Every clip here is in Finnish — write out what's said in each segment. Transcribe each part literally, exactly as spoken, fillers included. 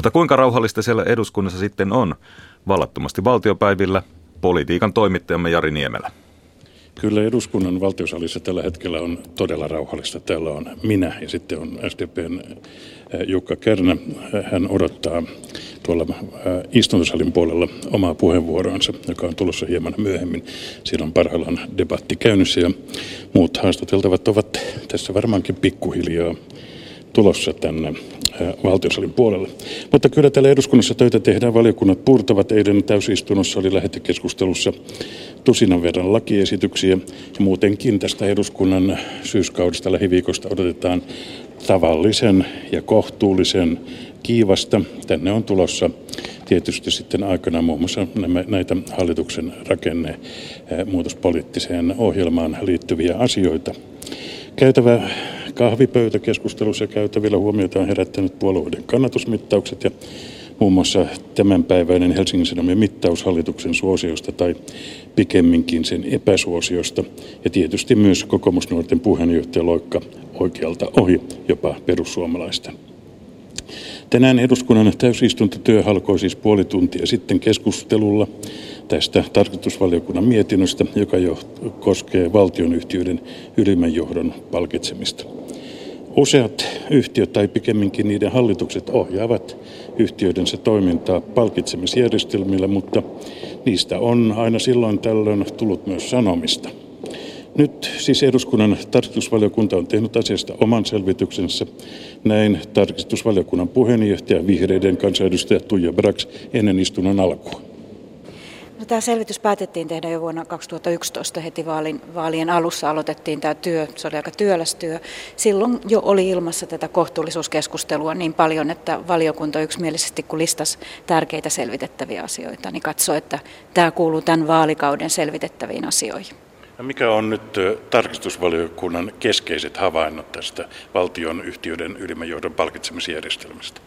Mutta kuinka rauhallista siellä eduskunnassa sitten on vallattomasti valtiopäivillä? Politiikan toimittajamme Jari Niemelä. Kyllä eduskunnan valtiosalissa tällä hetkellä on todella rauhallista. Täällä on minä ja sitten on S D P:n Jukka Kärnä. Hän odottaa tuolla istuntosalin puolella omaa puheenvuoroansa, joka on tulossa hieman myöhemmin. Siinä on parhaillaan debatti käynnissä ja muut haastateltavat ovat tässä varmaankin pikkuhiljaa tulossa tänne valtiosalin puolelle. Mutta kyllä täällä eduskunnassa töitä tehdään. Valiokunnat puurtavat. Eilen täysistunnossa oli lähetekeskustelussa tusinan verran lakiesityksiä. Ja muutenkin tästä eduskunnan syyskaudesta lähiviikosta odotetaan tavallisen ja kohtuullisen kiivasta. Tänne on tulossa tietysti sitten aikanaan muun muassa näitä hallituksen rakennemuutospoliittiseen ohjelmaan liittyviä asioita. Käytävä kahvipöytäkeskustelussa käytävillä huomiota on herättänyt puolueiden kannatusmittaukset ja muun muassa tämänpäiväinen Helsingin Sanomien mittaus hallituksen suosiosta tai pikemminkin sen epäsuosiosta ja tietysti myös kokoomusnuorten puheenjohtaja loikka oikealta ohi jopa perussuomalaisten. Tänään eduskunnan täysistuntotyö alkoi siis puoli tuntia sitten keskustelulla tästä tarkastusvaliokunnan mietinnöstä, joka joht- koskee valtionyhtiöiden ylimmän johdon palkitsemista. Useat yhtiöt tai pikemminkin niiden hallitukset ohjaavat yhtiöidensä toimintaa palkitsemisjärjestelmillä, mutta niistä on aina silloin tällöin tullut myös sanomista. Nyt siis eduskunnan tarkastusvaliokunta on tehnyt asiasta oman selvityksensä. Näin tarkastusvaliokunnan puheenjohtaja vihreiden kansanedustaja Tuija Brax ennen istunnon alkua. No, tämä selvitys päätettiin tehdä jo vuonna kaksituhattayksitoista heti vaalin, vaalien alussa aloitettiin tämä työ, se oli aika työläs työ. Silloin jo oli ilmassa tätä kohtuullisuuskeskustelua niin paljon, että valiokunta yksimielisesti kun listasi tärkeitä selvitettäviä asioita, niin katsoi, että tämä kuuluu tämän vaalikauden selvitettäviin asioihin. Mikä on nyt tarkastusvaliokunnan keskeiset havainnot tästä valtion yhtiöiden ylimmän johdon palkitsemisjärjestelmästä?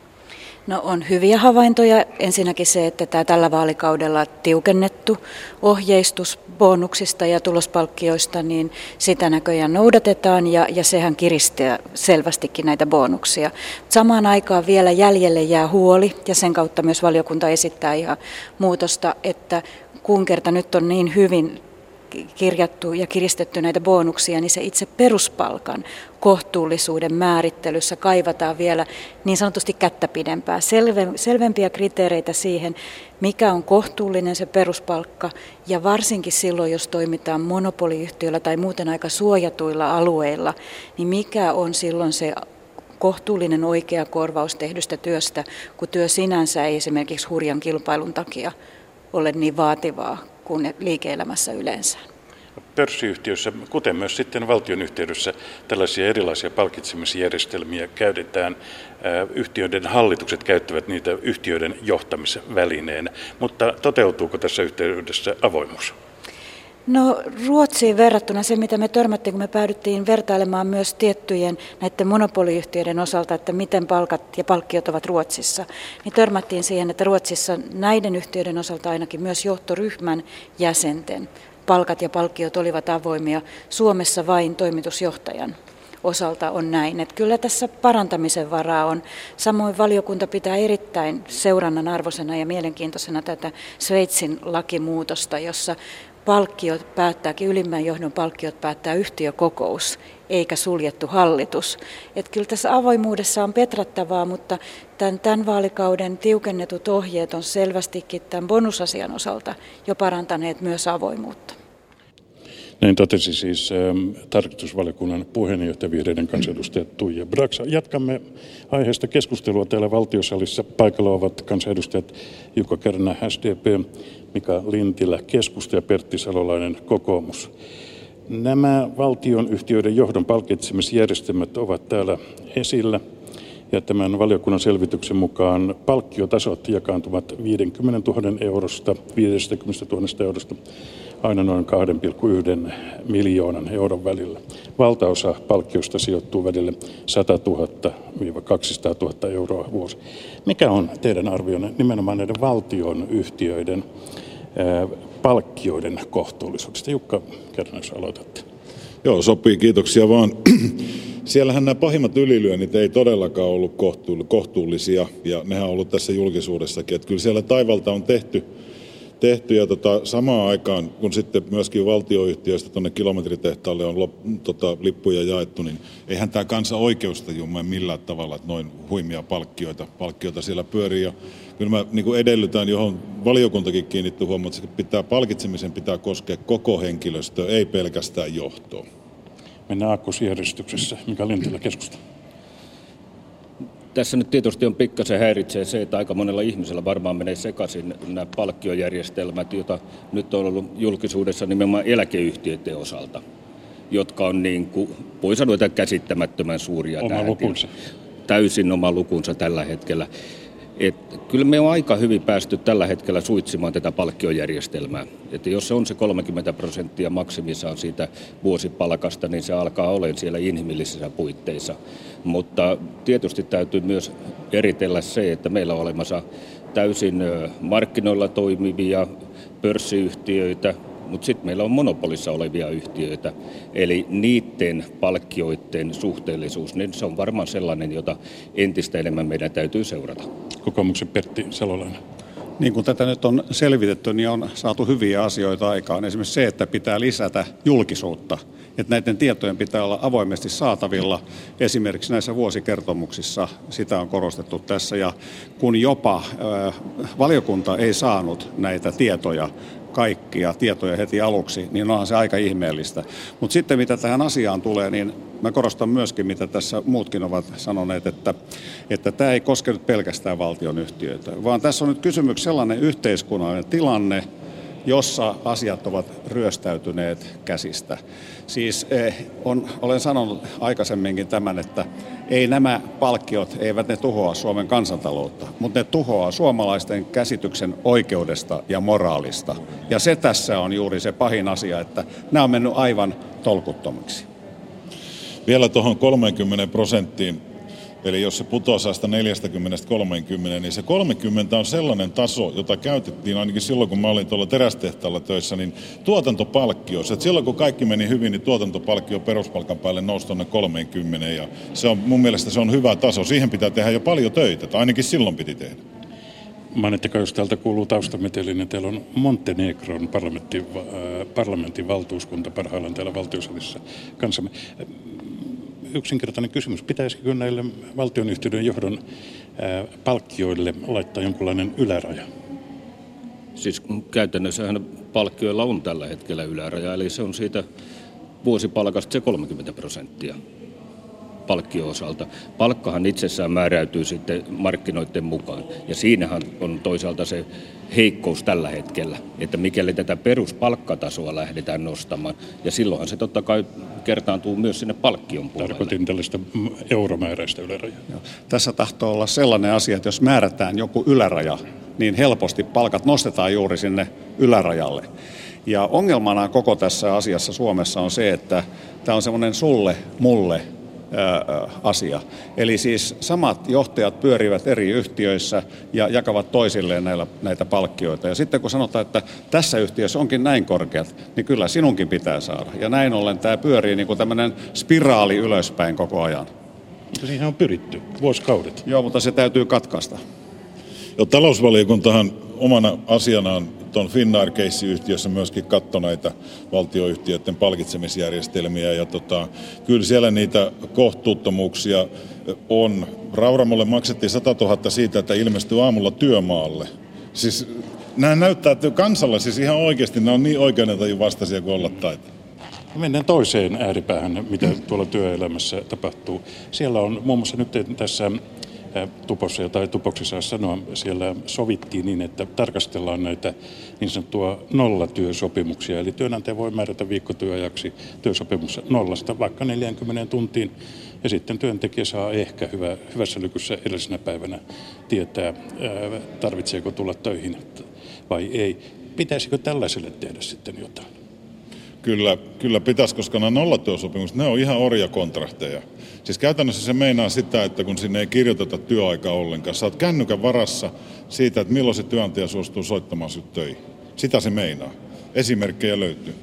No on hyviä havaintoja. Ensinnäkin se, että tämä tällä vaalikaudella tiukennettu ohjeistus bonuksista ja tulospalkkioista, niin sitä näköjään noudatetaan ja, ja sehän kiristää selvästikin näitä bonuksia. Samaan aikaan vielä jäljelle jää huoli ja sen kautta myös valiokunta esittää ihan muutosta, että kun kerta nyt on niin hyvin kirjattu ja kiristetty näitä bonuksia, niin se itse peruspalkan kohtuullisuuden määrittelyssä kaivataan vielä niin sanotusti kättä pidempää, selvempiä kriteereitä siihen, mikä on kohtuullinen se peruspalkka ja varsinkin silloin, jos toimitaan monopoliyhtiöllä tai muuten aika suojatuilla alueilla, niin mikä on silloin se kohtuullinen oikea korvaus tehdystä työstä, kun työ sinänsä ei esimerkiksi hurjan kilpailun takia ole niin vaativaa kuin liike-elämässä yleensä. Pörssiyhtiöissä, kuten myös sitten valtion yhteydessä, tällaisia erilaisia palkitsemisjärjestelmiä käytetään. Yhtiöiden hallitukset käyttävät niitä yhtiöiden johtamisvälineenä, mutta toteutuuko tässä yhteydessä avoimuus? No Ruotsiin verrattuna se, mitä me törmättiin, kun me päädyttiin vertailemaan myös tiettyjen näiden monopoliyhtiöiden osalta, että miten palkat ja palkkiot ovat Ruotsissa, niin törmättiin siihen, että Ruotsissa näiden yhtiöiden osalta ainakin myös johtoryhmän jäsenten palkat ja palkkiot olivat avoimia. Suomessa vain toimitusjohtajan osalta on näin. Että kyllä tässä parantamisen varaa on. Samoin valiokunta pitää erittäin seurannan arvoisena ja mielenkiintoisena tätä Sveitsin lakimuutosta, jossa palkkiot päättääkin, ylimmän johdon palkkiot päättää yhtiökokous, eikä suljettu hallitus. Että kyllä tässä avoimuudessa on petrattavaa, mutta tämän, tämän vaalikauden tiukennetut ohjeet on selvästikin tämän bonusasian osalta jo parantaneet myös avoimuutta. Näin totesi siis ähm, tarkastusvaliokunnan puheenjohtaja vihreiden kansanedustaja Tuija Brax. Jatkamme aiheesta keskustelua täällä valtiosalissa. Paikalla ovat kansanedustajat Jukka Kärnä, S D P, Mika Lintilä, keskusta ja Pertti Salolainen, kokoomus. Nämä valtionyhtiöiden johdon palkitsemisjärjestelmät ovat täällä esillä. Ja tämän valiokunnan selvityksen mukaan palkkiotasot jakaantuvat viisikymmentätuhatta eurosta, viisikymmentätuhatta eurosta aina noin kaksi pilkku yksi miljoonan euron välillä. Valtaosa palkkiosta sijoittuu välille sata tuhatta kaksisataa tuhatta euroa vuosi. Mikä on teidän arvionne nimenomaan näiden valtion yhtiöiden palkkioiden kohtuullisuudesta? Jukka Kärnä, aloitatte. Joo, sopii. Kiitoksia vaan. Siellähän nämä pahimmat ylilyönnit ei todellakaan ollut kohtuullisia, ja nehän on ollut tässä julkisuudessakin. Että kyllä siellä taivalta on tehty, tehty ja tota, samaan aikaan, kun sitten myöskin valtioyhtiöistä tuonne kilometritehtaalle on lop, tota, lippuja jaettu, niin eihän tämä kansa oikeustaju millään tavalla, että noin huimia palkkioita, palkkioita siellä pyörii. Ja kyllä mä niin kuin edellytään, johon valiokuntakin kiinnittyy huomioon, että pitää, palkitsemisen pitää koskea koko henkilöstöä, ei pelkästään johtoa. Mennään aakkosjärjestyksessä. Mika Lintilä, keskusta. Tässä nyt tietysti on pikkasen häiritsee se, että aika monella ihmisellä varmaan menee sekaisin nämä palkkiojärjestelmät, joita nyt on ollut julkisuudessa nimenomaan eläkeyhtiöiden osalta, jotka on niin kuin, voi sanoa, että käsittämättömän suuria. Oma lukunsa. Täysin oma lukunsa tällä hetkellä. Et kyllä me on aika hyvin päästy tällä hetkellä suitsimaan tätä palkkiojärjestelmää. Että jos se on se kolmekymmentä prosenttia maksimissaan siitä vuosipalkasta, niin se alkaa olemaan siellä inhimillisissä puitteissa. Mutta tietysti täytyy myös eritellä se, että meillä on olemassa täysin markkinoilla toimivia pörssiyhtiöitä, mutta sitten meillä on monopolissa olevia yhtiöitä, eli niiden palkkioiden suhteellisuus, niin se on varmaan sellainen, jota entistä enemmän meidän täytyy seurata. Kokoomuksen Pertti Salolainen. Niin kuin tätä nyt on selvitetty, niin on saatu hyviä asioita aikaan. Esimerkiksi se, että pitää lisätä julkisuutta, että näiden tietojen pitää olla avoimesti saatavilla. Esimerkiksi näissä vuosikertomuksissa sitä on korostettu tässä, ja kun jopa äh, valiokunta ei saanut näitä tietoja, kaikkia tietoja heti aluksi, niin onhan se aika ihmeellistä. Mutta sitten mitä tähän asiaan tulee, niin mä korostan myöskin, mitä tässä muutkin ovat sanoneet, että että tämä ei koske nyt pelkästään valtionyhtiöitä, vaan tässä on nyt kysymys sellainen yhteiskunnallinen tilanne, jossa asiat ovat ryöstäytyneet käsistä. Siis eh, on, olen sanonut aikaisemminkin tämän, että ei nämä palkkiot, eivät ne tuhoa Suomen kansantaloutta, mutta ne tuhoaa suomalaisten käsityksen oikeudesta ja moraalista. Ja se tässä on juuri se pahin asia, että nämä on mennyt aivan tolkuttomiksi. Vielä tuohon kolmeenkymmeneen prosenttiin. Eli jos se putoaa neljästäkymmenestä kolmeenkymmeneen, niin se kolmekymmentä on sellainen taso, jota käytettiin ainakin silloin, kun mä olin tuolla terästehtaalla töissä, niin tuotantopalkkioissa. Että silloin, kun kaikki meni hyvin, niin tuotantopalkkio peruspalkan päälle nousi tuonne kolmeenkymmeneen. Ja se on, mun mielestä se on hyvä taso. Siihen pitää tehdä jo paljon töitä, tai ainakin silloin piti tehdä. Mainittakaa, jos täältä kuuluu taustameteli, niin teillä on Montenegron parlamentin, parlamentin valtuuskunta parhaillaan täällä valtiosalissa kanssamme. Yksinkertainen kysymys. Pitäisikö näille valtionyhtiöiden johdon palkkioille laittaa jonkinlainen yläraja? Siis käytännössähän palkkioilla on tällä hetkellä yläraja, eli se on siitä vuosipalkasta se kolmekymmentä prosenttia palkkio-osalta. Palkkahan itsessään määräytyy sitten markkinoiden mukaan, ja siinähän on toisaalta se heikkous tällä hetkellä, että mikäli tätä peruspalkkatasoa lähdetään nostamaan, ja silloinhan se totta kai kertaantuu myös sinne palkkion puolelle. Tarkoitin tällaista euromääräistä ylärajaa. Joo. Tässä tahtoo olla sellainen asia, että jos määrätään joku yläraja, niin helposti palkat nostetaan juuri sinne ylärajalle. Ja ongelmana koko tässä asiassa Suomessa on se, että tämä on semmoinen sulle, mulle asia. Eli siis samat johtajat pyörivät eri yhtiöissä ja jakavat toisilleen näillä, näitä palkkioita. Ja sitten kun sanotaan, että tässä yhtiössä onkin näin korkeat, niin kyllä sinunkin pitää saada. Ja näin ollen tämä pyörii niin kuin tämmöinen spiraali ylöspäin koko ajan. Mutta siihen on pyritty vuosikaudet. Joo, mutta se täytyy katkaista. Joo, talousvaliokuntahan omana asianaan tuon Finnair-keissiyhtiössä myöskin katsoi näitä valtioyhtiöiden palkitsemisjärjestelmiä, ja tota, kyllä siellä niitä kohtuuttomuuksia on. Rauramolle maksettiin satatuhatta siitä, että ilmestyi aamulla työmaalle. Siis nämä näyttää kansalla, siis ihan oikeasti nämä on niin oikeudentaju vastaisia kuin olla taitaa. Mennään toiseen ääripäähän, mitä tuolla työelämässä tapahtuu. Siellä on muun muassa nyt tässä Tupossa, tai Tupoksi saa sanoa, siellä sovittiin niin, että tarkastellaan näitä niin sanottua nollatyösopimuksia. Eli työnantaja voi määrätä viikkotyöajaksi työsopimus nollasta vaikka neljäänkymmeneen tuntiin, ja sitten työntekijä saa ehkä hyvä, hyvässä lykyssä edellisenä päivänä tietää, ää, tarvitseeko tulla töihin vai ei. Pitäisikö tällaiselle tehdä sitten jotain? Kyllä, kyllä pitäisi, koska nämä nollatyösopimukset, ne on ihan orjakontrakteja. Siis käytännössä se meinaa sitä, että kun sinne ei kirjoiteta työaikaa ollenkaan, sä oot kännykän varassa siitä, että milloin se työnantaja suostuu soittamaan sut töihin. Sitä se meinaa. Esimerkkejä löytyy.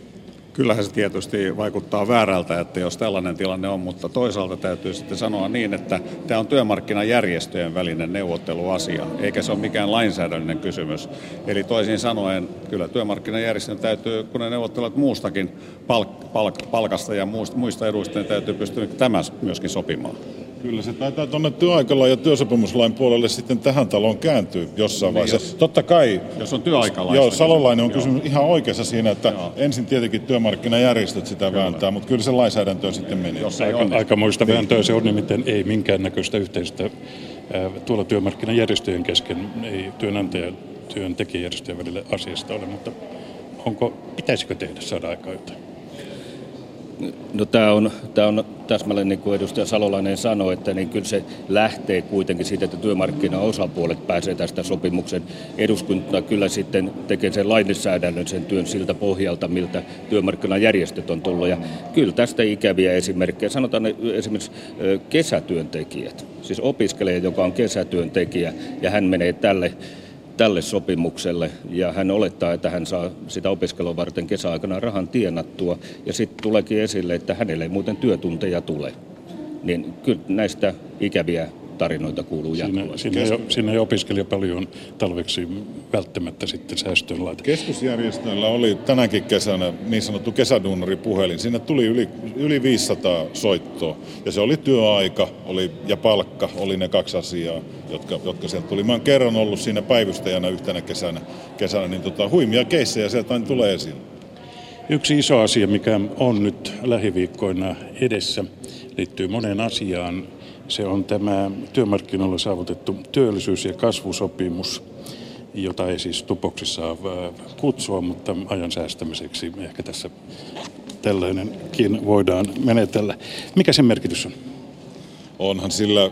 Kyllähän se tietysti vaikuttaa väärältä, että jos tällainen tilanne on, mutta toisaalta täytyy sitten sanoa niin, että tämä on työmarkkinajärjestöjen välinen neuvotteluasia, eikä se ole mikään lainsäädännöllinen kysymys. Eli toisin sanoen, kyllä työmarkkinajärjestöjen täytyy, kun ne neuvottelevat muustakin palk- palk- palkasta ja muista eduista, niin täytyy pystyä tämä myöskin sopimaan. Kyllä se taitaa tuonne työaikalain ja työsopimuslain puolelle sitten tähän taloon kääntyy jossain vaiheessa. Niin, jos, totta kai, jos on työaikalaista. Joo, Salolainen on kysymys ihan oikeassa siinä, että joo. ensin tietenkin työmarkkinajärjestöt sitä kyllä. vääntää, mutta kyllä se lainsäädäntöön sitten menee. Aika, aikamoista vääntöä se on, nimittäin ei minkäännäköistä yhteistä tuolla työmarkkinajärjestöjen kesken, ei työnantaja- ja työntekijäjärjestöjen välillä asiasta ole, mutta onko, pitäisikö tehdä saada aikaa jotain? No, tämä on, tämä on täsmälleen niin kuin edustaja Salolainen sanoi, että niin kyllä se lähtee kuitenkin siitä, että työmarkkinaosapuolet pääsee tästä sopimuksen. Eduskunta kyllä sitten tekee sen lainsäädännön sen työn siltä pohjalta, miltä työmarkkinajärjestöt on tullut. Ja kyllä tästä ikäviä esimerkkejä. Sanotaan esimerkiksi kesätyöntekijät, siis opiskelija, joka on kesätyöntekijä ja hän menee tälle. tälle sopimukselle, ja hän olettaa, että hän saa sitä opiskelua varten kesäaikana rahan tienattua, ja sitten tuleekin esille, että hänelle ei muuten työtunteja tule. Niin kyllä näistä ikäviä tarinoita kuuluu jatkuvasti. Siinä ei opiskelija paljon talveksi välttämättä sitten säästöön laita. Keskusjärjestöillä oli tänäkin kesänä niin sanottu kesäduunaripuhelin. Siinä tuli yli, yli viisisataa soittoa, ja se oli työaika oli, ja palkka, oli ne kaksi asiaa, jotka, jotka sieltä tuli. Mä oon kerran ollut siinä päivystäjänä yhtenä kesänä, kesänä niin tota, huimia keissejä sieltä aina tulee esiin. Yksi iso asia, mikä on nyt lähiviikkoina edessä, liittyy moneen asiaan. Se on tämä työmarkkinoilla saavutettu työllisyys- ja kasvusopimus, jota ei siis tupoksi saa kutsua, mutta ajan säästämiseksi ehkä tässä tällainenkin voidaan menetellä. Mikä sen merkitys on? Onhan sillä,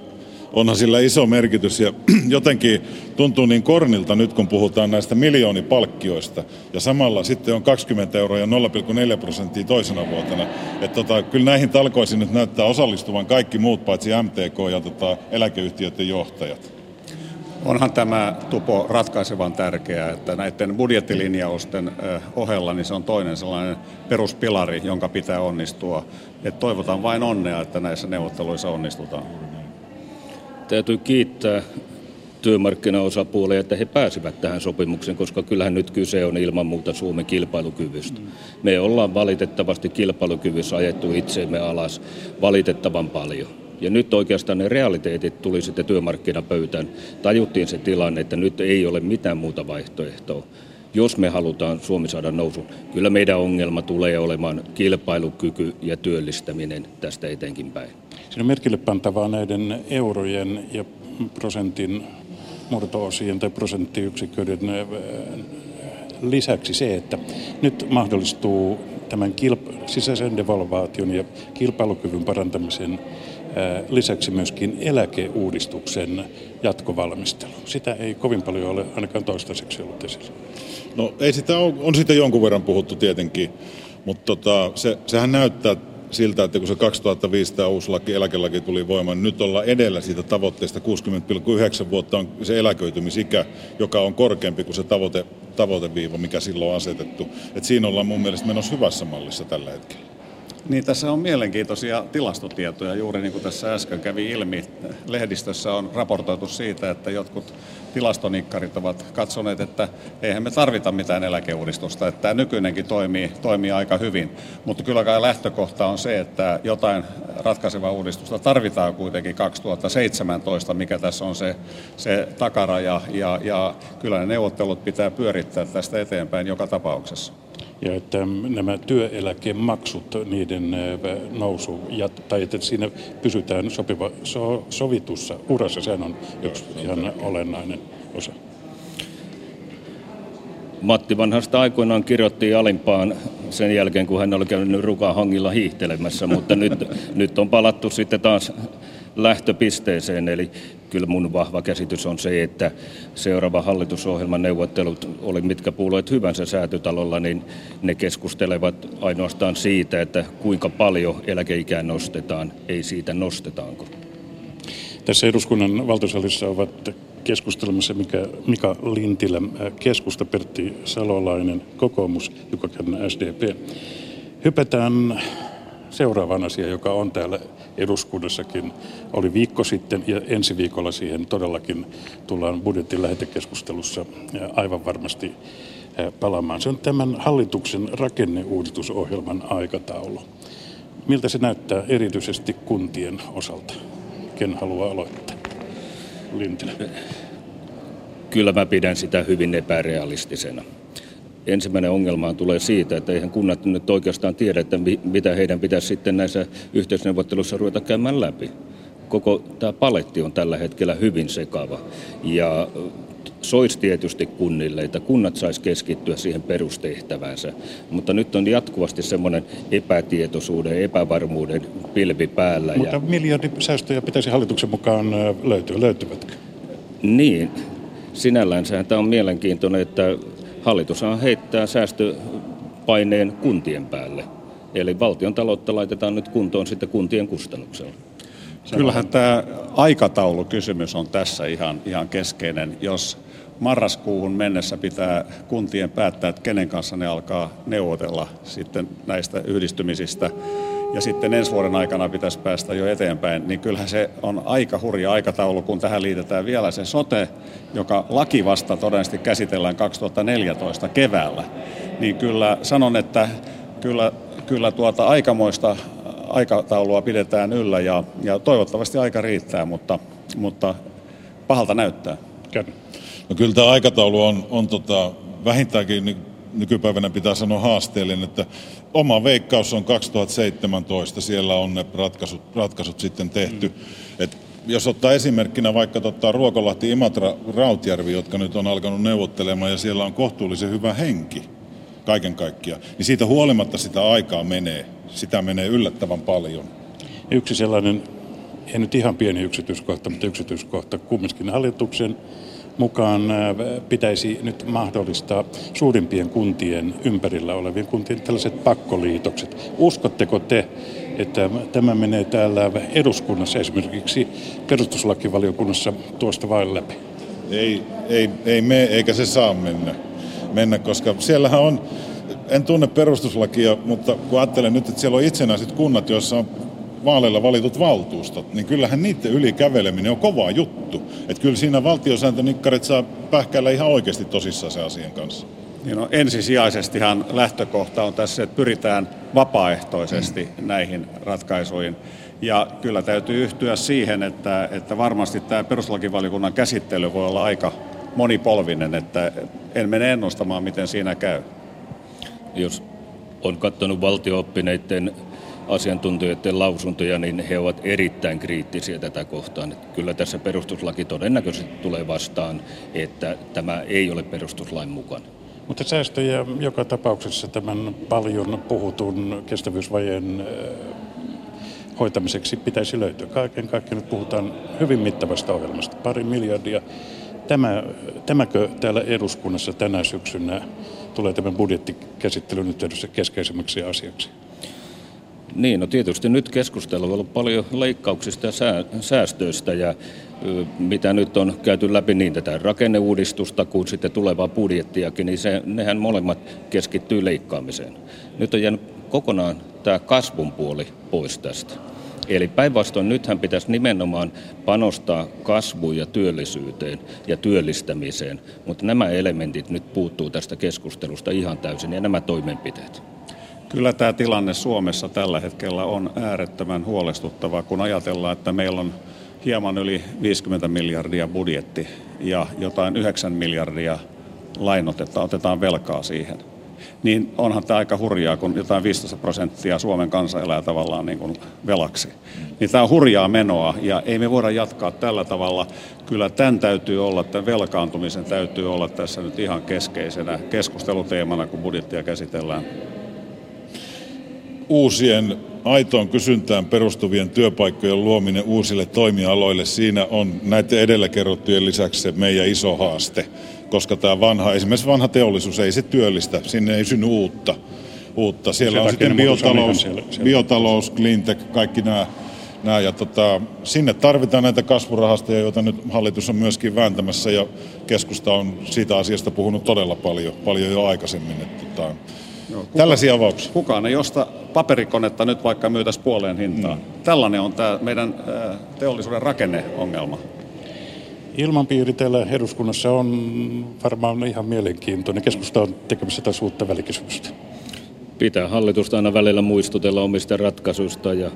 onhan sillä iso merkitys, ja jotenkin tuntuu niin kornilta nyt, kun puhutaan näistä miljoonipalkkioista, ja samalla sitten on kaksikymmentä euroa ja nolla pilkku neljä prosenttia toisena vuotena. Että tota, kyllä näihin talkoisiin nyt näyttää osallistuvan kaikki muut, paitsi M T K ja tota, eläkeyhtiöiden johtajat. Onhan tämä Tupo ratkaisevan tärkeää, että näiden budjettilinjausten ohella niin se on toinen sellainen peruspilari, jonka pitää onnistua. Et toivotaan vain onnea, että näissä neuvotteluissa onnistutaan. Täytyy kiittää työmarkkinaosapuolia, että he pääsivät tähän sopimukseen, koska kyllähän nyt kyse on ilman muuta Suomen kilpailukyvystä. Me ollaan valitettavasti kilpailukyvyssä ajettu itseemme alas valitettavan paljon. Ja nyt oikeastaan ne realiteetit tuli sitten työmarkkinapöytään. Tajuttiin se tilanne, että nyt ei ole mitään muuta vaihtoehtoa. Jos me halutaan Suomi saada nousuun, kyllä meidän ongelma tulee olemaan kilpailukyky ja työllistäminen tästä etenkin päin. Siinä on merkille pantavaa näiden eurojen ja prosentin murto-osien tai prosenttiyksiköiden lisäksi se, että nyt mahdollistuu tämän kilp- sisäisen devalvaation ja kilpailukyvyn parantamisen lisäksi myöskin eläkeuudistuksen jatkovalmistelu. Sitä ei kovin paljon ole ainakaan toistaiseksi ollut esillä. No ei sitä ole, on sitä jonkun verran puhuttu tietenkin, mutta tota, se, sehän näyttää siltä, että kun se kaksituhattaviisi tämä uusi laki, eläkelaki tuli voimaan, niin nyt ollaan edellä siitä tavoitteesta. Kuusikymmentä pilkku yhdeksän vuotta on se eläköitymisikä, joka on korkeampi kuin se tavoite, tavoiteviiva, mikä silloin on asetettu. Et siinä ollaan mun mielestä menossa hyvässä mallissa tällä hetkellä. Niin, tässä on mielenkiintoisia tilastotietoja. Juuri niin kuin tässä äsken kävi ilmi, lehdistössä on raportoitu siitä, että jotkut tilastonikkarit ovat katsoneet, että eihän me tarvita mitään eläkeuudistusta, että tämä nykyinenkin toimii, toimii aika hyvin. Mutta kyllä kai lähtökohta on se, että jotain ratkaisevaa uudistusta tarvitaan kuitenkin kaksituhattaseitsemäntoista, mikä tässä on se, se takaraja, ja, ja kyllä ne neuvottelut pitää pyörittää tästä eteenpäin joka tapauksessa. Ja että nämä työeläkemaksut, niiden nousu, tai että siinä pysytään sopiva, so, sovitussa urassa, sehän on yksi ihan olennainen osa. Matti Vanhasta aikoinaan kirjoitti alimpaan sen jälkeen, kun hän oli käynyt Rukahangilla hiihtelemässä, mutta nyt, nyt on palattu sitten taas lähtöpisteeseen, eli kyllä mun vahva käsitys on se, että seuraava hallitusohjelman neuvottelut, oli mitkä puolueet hyvänsä säätytalolla, niin ne keskustelevat ainoastaan siitä, että kuinka paljon eläkeikää nostetaan, ei siitä nostetaanko. Tässä eduskunnan valtiosalissa ovat keskustelemassa Mika Lintilä, keskusta, Pertti Salolainen, kokoomus, Jukka Kärnä, S D P. Hypätään seuraavaan asiaan, joka on täällä eduskunnassakin. Oli viikko sitten ja ensi viikolla siihen todellakin tullaan budjetin lähetekeskustelussa aivan varmasti palaamaan. Se on tämän hallituksen rakenneuudistusohjelman aikataulu. Miltä se näyttää erityisesti kuntien osalta? Ken haluaa aloittaa? Lintilä. Kyllä mä pidän sitä hyvin epärealistisena. Ensimmäinen ongelma tulee siitä, että eihän kunnat nyt oikeastaan tiedä, että mitä heidän pitäisi sitten näissä yhteisneuvotteluissa ruveta käymään läpi. Koko tämä paletti on tällä hetkellä hyvin sekava ja soisi tietysti kunnille, että kunnat saisi keskittyä siihen perustehtäväänsä, mutta nyt on jatkuvasti semmoinen epätietoisuuden, epävarmuuden pilvi päällä. Mutta ja... miljardisäästöjä pitäisi hallituksen mukaan löytyä. Löytyvätkö? Niin, sinälläänsähän tämä on mielenkiintoinen, että hallitushan heittää säästöpaineen kuntien päälle. Eli valtion taloutta laitetaan nyt kuntoon sitten kuntien kustannuksella. Kyllähän tämä aikataulukysymys on tässä ihan, ihan keskeinen. Jos marraskuuhun mennessä pitää kuntien päättää, että kenen kanssa ne alkaa neuvotella sitten näistä yhdistymisistä, ja sitten ensi vuoden aikana pitäisi päästä jo eteenpäin, niin kyllähän se on aika hurja aikataulu, kun tähän liitetään vielä se sote, joka laki vasta todennäköisesti käsitellään kaksituhattaneljätoista keväällä. Niin kyllä sanon, että kyllä, kyllä tuota aikamoista aikataulua pidetään yllä ja, ja toivottavasti aika riittää, mutta, mutta pahalta näyttää. No kyllä tämä aikataulu on, on tota, vähintäänkin niin nykypäivänä pitää sanoa haasteellinen, että oma veikkaus on kaksituhattaseitsemäntoista, siellä on ne ratkaisut, ratkaisut sitten tehty. Mm. Et jos ottaa esimerkkinä vaikka ottaa Ruokolahti, Imatra, Rautjärvi, jotka nyt on alkanut neuvottelemaan ja siellä on kohtuullisen hyvä henki kaiken kaikkiaan, niin siitä huolimatta sitä aikaa menee, sitä menee yllättävän paljon. Yksi sellainen, ei nyt ihan pieni yksityiskohta, mutta yksityiskohta kumminkin hallituksen mukaan pitäisi nyt mahdollistaa suurimpien kuntien ympärillä olevien kuntien tällaiset pakkoliitokset. Uskotteko te, että tämä menee täällä eduskunnassa esimerkiksi perustuslakivaliokunnassa tuosta vain läpi? Ei, ei, ei me eikä se saa mennä, mennä koska siellähän on, en tunne perustuslakia, mutta kun ajattelen nyt, että siellä on itsenäiset kunnat, joissa on vaaleilla valitut valtuustot, niin kyllähän niiden yli käveleminen on kova juttu. Että kyllä siinä valtiosääntönikkarit saa pähkäillä ihan oikeasti tosissaan se asian kanssa. Niin no, ensisijaisestihan lähtökohta on tässä, että pyritään vapaaehtoisesti mm. näihin ratkaisuihin. Ja kyllä täytyy yhtyä siihen, että, että varmasti tämä perustuslakivaliokunnan käsittely voi olla aika monipolvinen, että en mene ennustamaan, miten siinä käy. Jos on katsonut valtio-oppineiden asiantuntijoiden lausuntoja, niin he ovat erittäin kriittisiä tätä kohtaan. Kyllä tässä perustuslaki todennäköisesti tulee vastaan, että tämä ei ole perustuslain mukaan. Mutta säästöjä joka tapauksessa tämän paljon puhutun kestävyysvajeen hoitamiseksi pitäisi löytyä. Kaiken kaikkiaan nyt puhutaan hyvin mittavasta ohjelmasta, pari miljardia. Tämä, tämäkö täällä eduskunnassa tänä syksynä tulee tämän budjettikäsittelyn yhteydessä keskeisemmäksi asiaksi? Niin, no tietysti nyt keskustelu on ollut paljon leikkauksista ja säästöistä ja mitä nyt on käyty läpi niin tätä rakenneuudistusta kuin sitten tulevaa budjettiakin, niin se, nehän molemmat keskittyy leikkaamiseen. Nyt on jäänyt kokonaan tämä kasvun puoli pois tästä. Eli päinvastoin nythän pitäisi nimenomaan panostaa kasvuun ja työllisyyteen ja työllistämiseen, mutta nämä elementit nyt puuttuu tästä keskustelusta ihan täysin ja nämä toimenpiteet. Kyllä tämä tilanne Suomessa tällä hetkellä on äärettömän huolestuttava, kun ajatellaan, että meillä on hieman yli viisikymmentä miljardia budjetti ja jotain yhdeksän miljardia lainotetta, otetaan velkaa siihen. Niin onhan tämä aika hurjaa, kun jotain viisitoista prosenttia Suomen kansa elää tavallaan niin kuin velaksi. Niin tämä on hurjaa menoa ja ei me voida jatkaa tällä tavalla. Kyllä tämän täytyy olla, tämän velkaantumisen täytyy olla tässä nyt ihan keskeisenä keskusteluteemana, kun budjettia käsitellään. Uusien aitoon kysyntään perustuvien työpaikkojen luominen uusille toimialoille, siinä on näiden edellä kerrottujen lisäksi se meidän iso haaste, koska tämä vanha, esimerkiksi vanha teollisuus, ei se työllistä, sinne ei synny uutta. uutta. Siellä on sitten biotalous, on siellä. biotalous, cleantech, kaikki nämä. nämä ja tota, sinne tarvitaan näitä kasvurahastoja, joita nyt hallitus on myöskin vääntämässä, ja keskusta on siitä asiasta puhunut todella paljon, paljon jo aikaisemmin. Että, tota, Joo, kuka, tällaisia avauksia. Kukaan ei osta paperikonetta nyt vaikka myytäisi puoleen hintaan. Mm. Tällainen on tämä meidän teollisuuden rakenneongelma. Ilmapiiri täällä eduskunnassa on varmaan ihan mielenkiintoinen. Keskusta on tekemässä taas uutta välikysymystä. Pitää hallitusta aina välillä muistutella omista ratkaisuista ja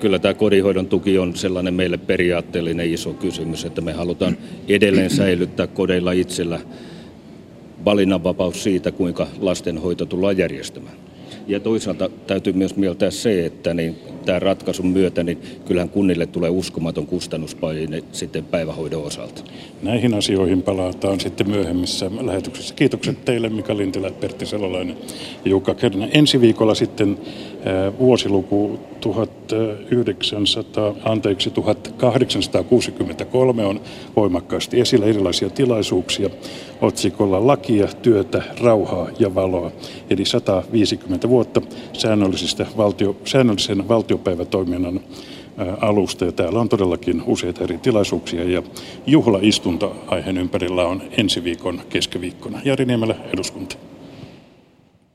kyllä tämä kodinhoidon tuki on sellainen meille periaatteellinen iso kysymys, että me halutaan edelleen säilyttää kodeilla itsellä valinnanvapaus siitä, kuinka lastenhoito tullaan järjestämään. Ja toisaalta täytyy myös mieltää se, että niin tämän ratkaisun myötä niin kyllähän kunnille tulee uskomaton kustannuspaine sitten päivähoidon osalta. Näihin asioihin palataan sitten myöhemmissä lähetyksissä. Kiitokset teille Mika Lintilä, Pertti Salolainen ja Jukka Kärnä. Ensi viikolla sitten äh, vuosiluku tuhatyhdeksänsataa, anteeksi, tuhatkahdeksansataakuusikymmentäkolme on voimakkaasti esillä erilaisia tilaisuuksia otsikolla Lakia, työtä, rauhaa ja valoa, eli sataviisikymmentä vuotta säännöllisestä valtio, säännöllisen valtiopäivätoiminnan alusta. Ja täällä on todellakin useita eri tilaisuuksia ja juhlaistunta aiheen ympärillä on ensi viikon keskiviikkona. Jari Niemelä, eduskunta.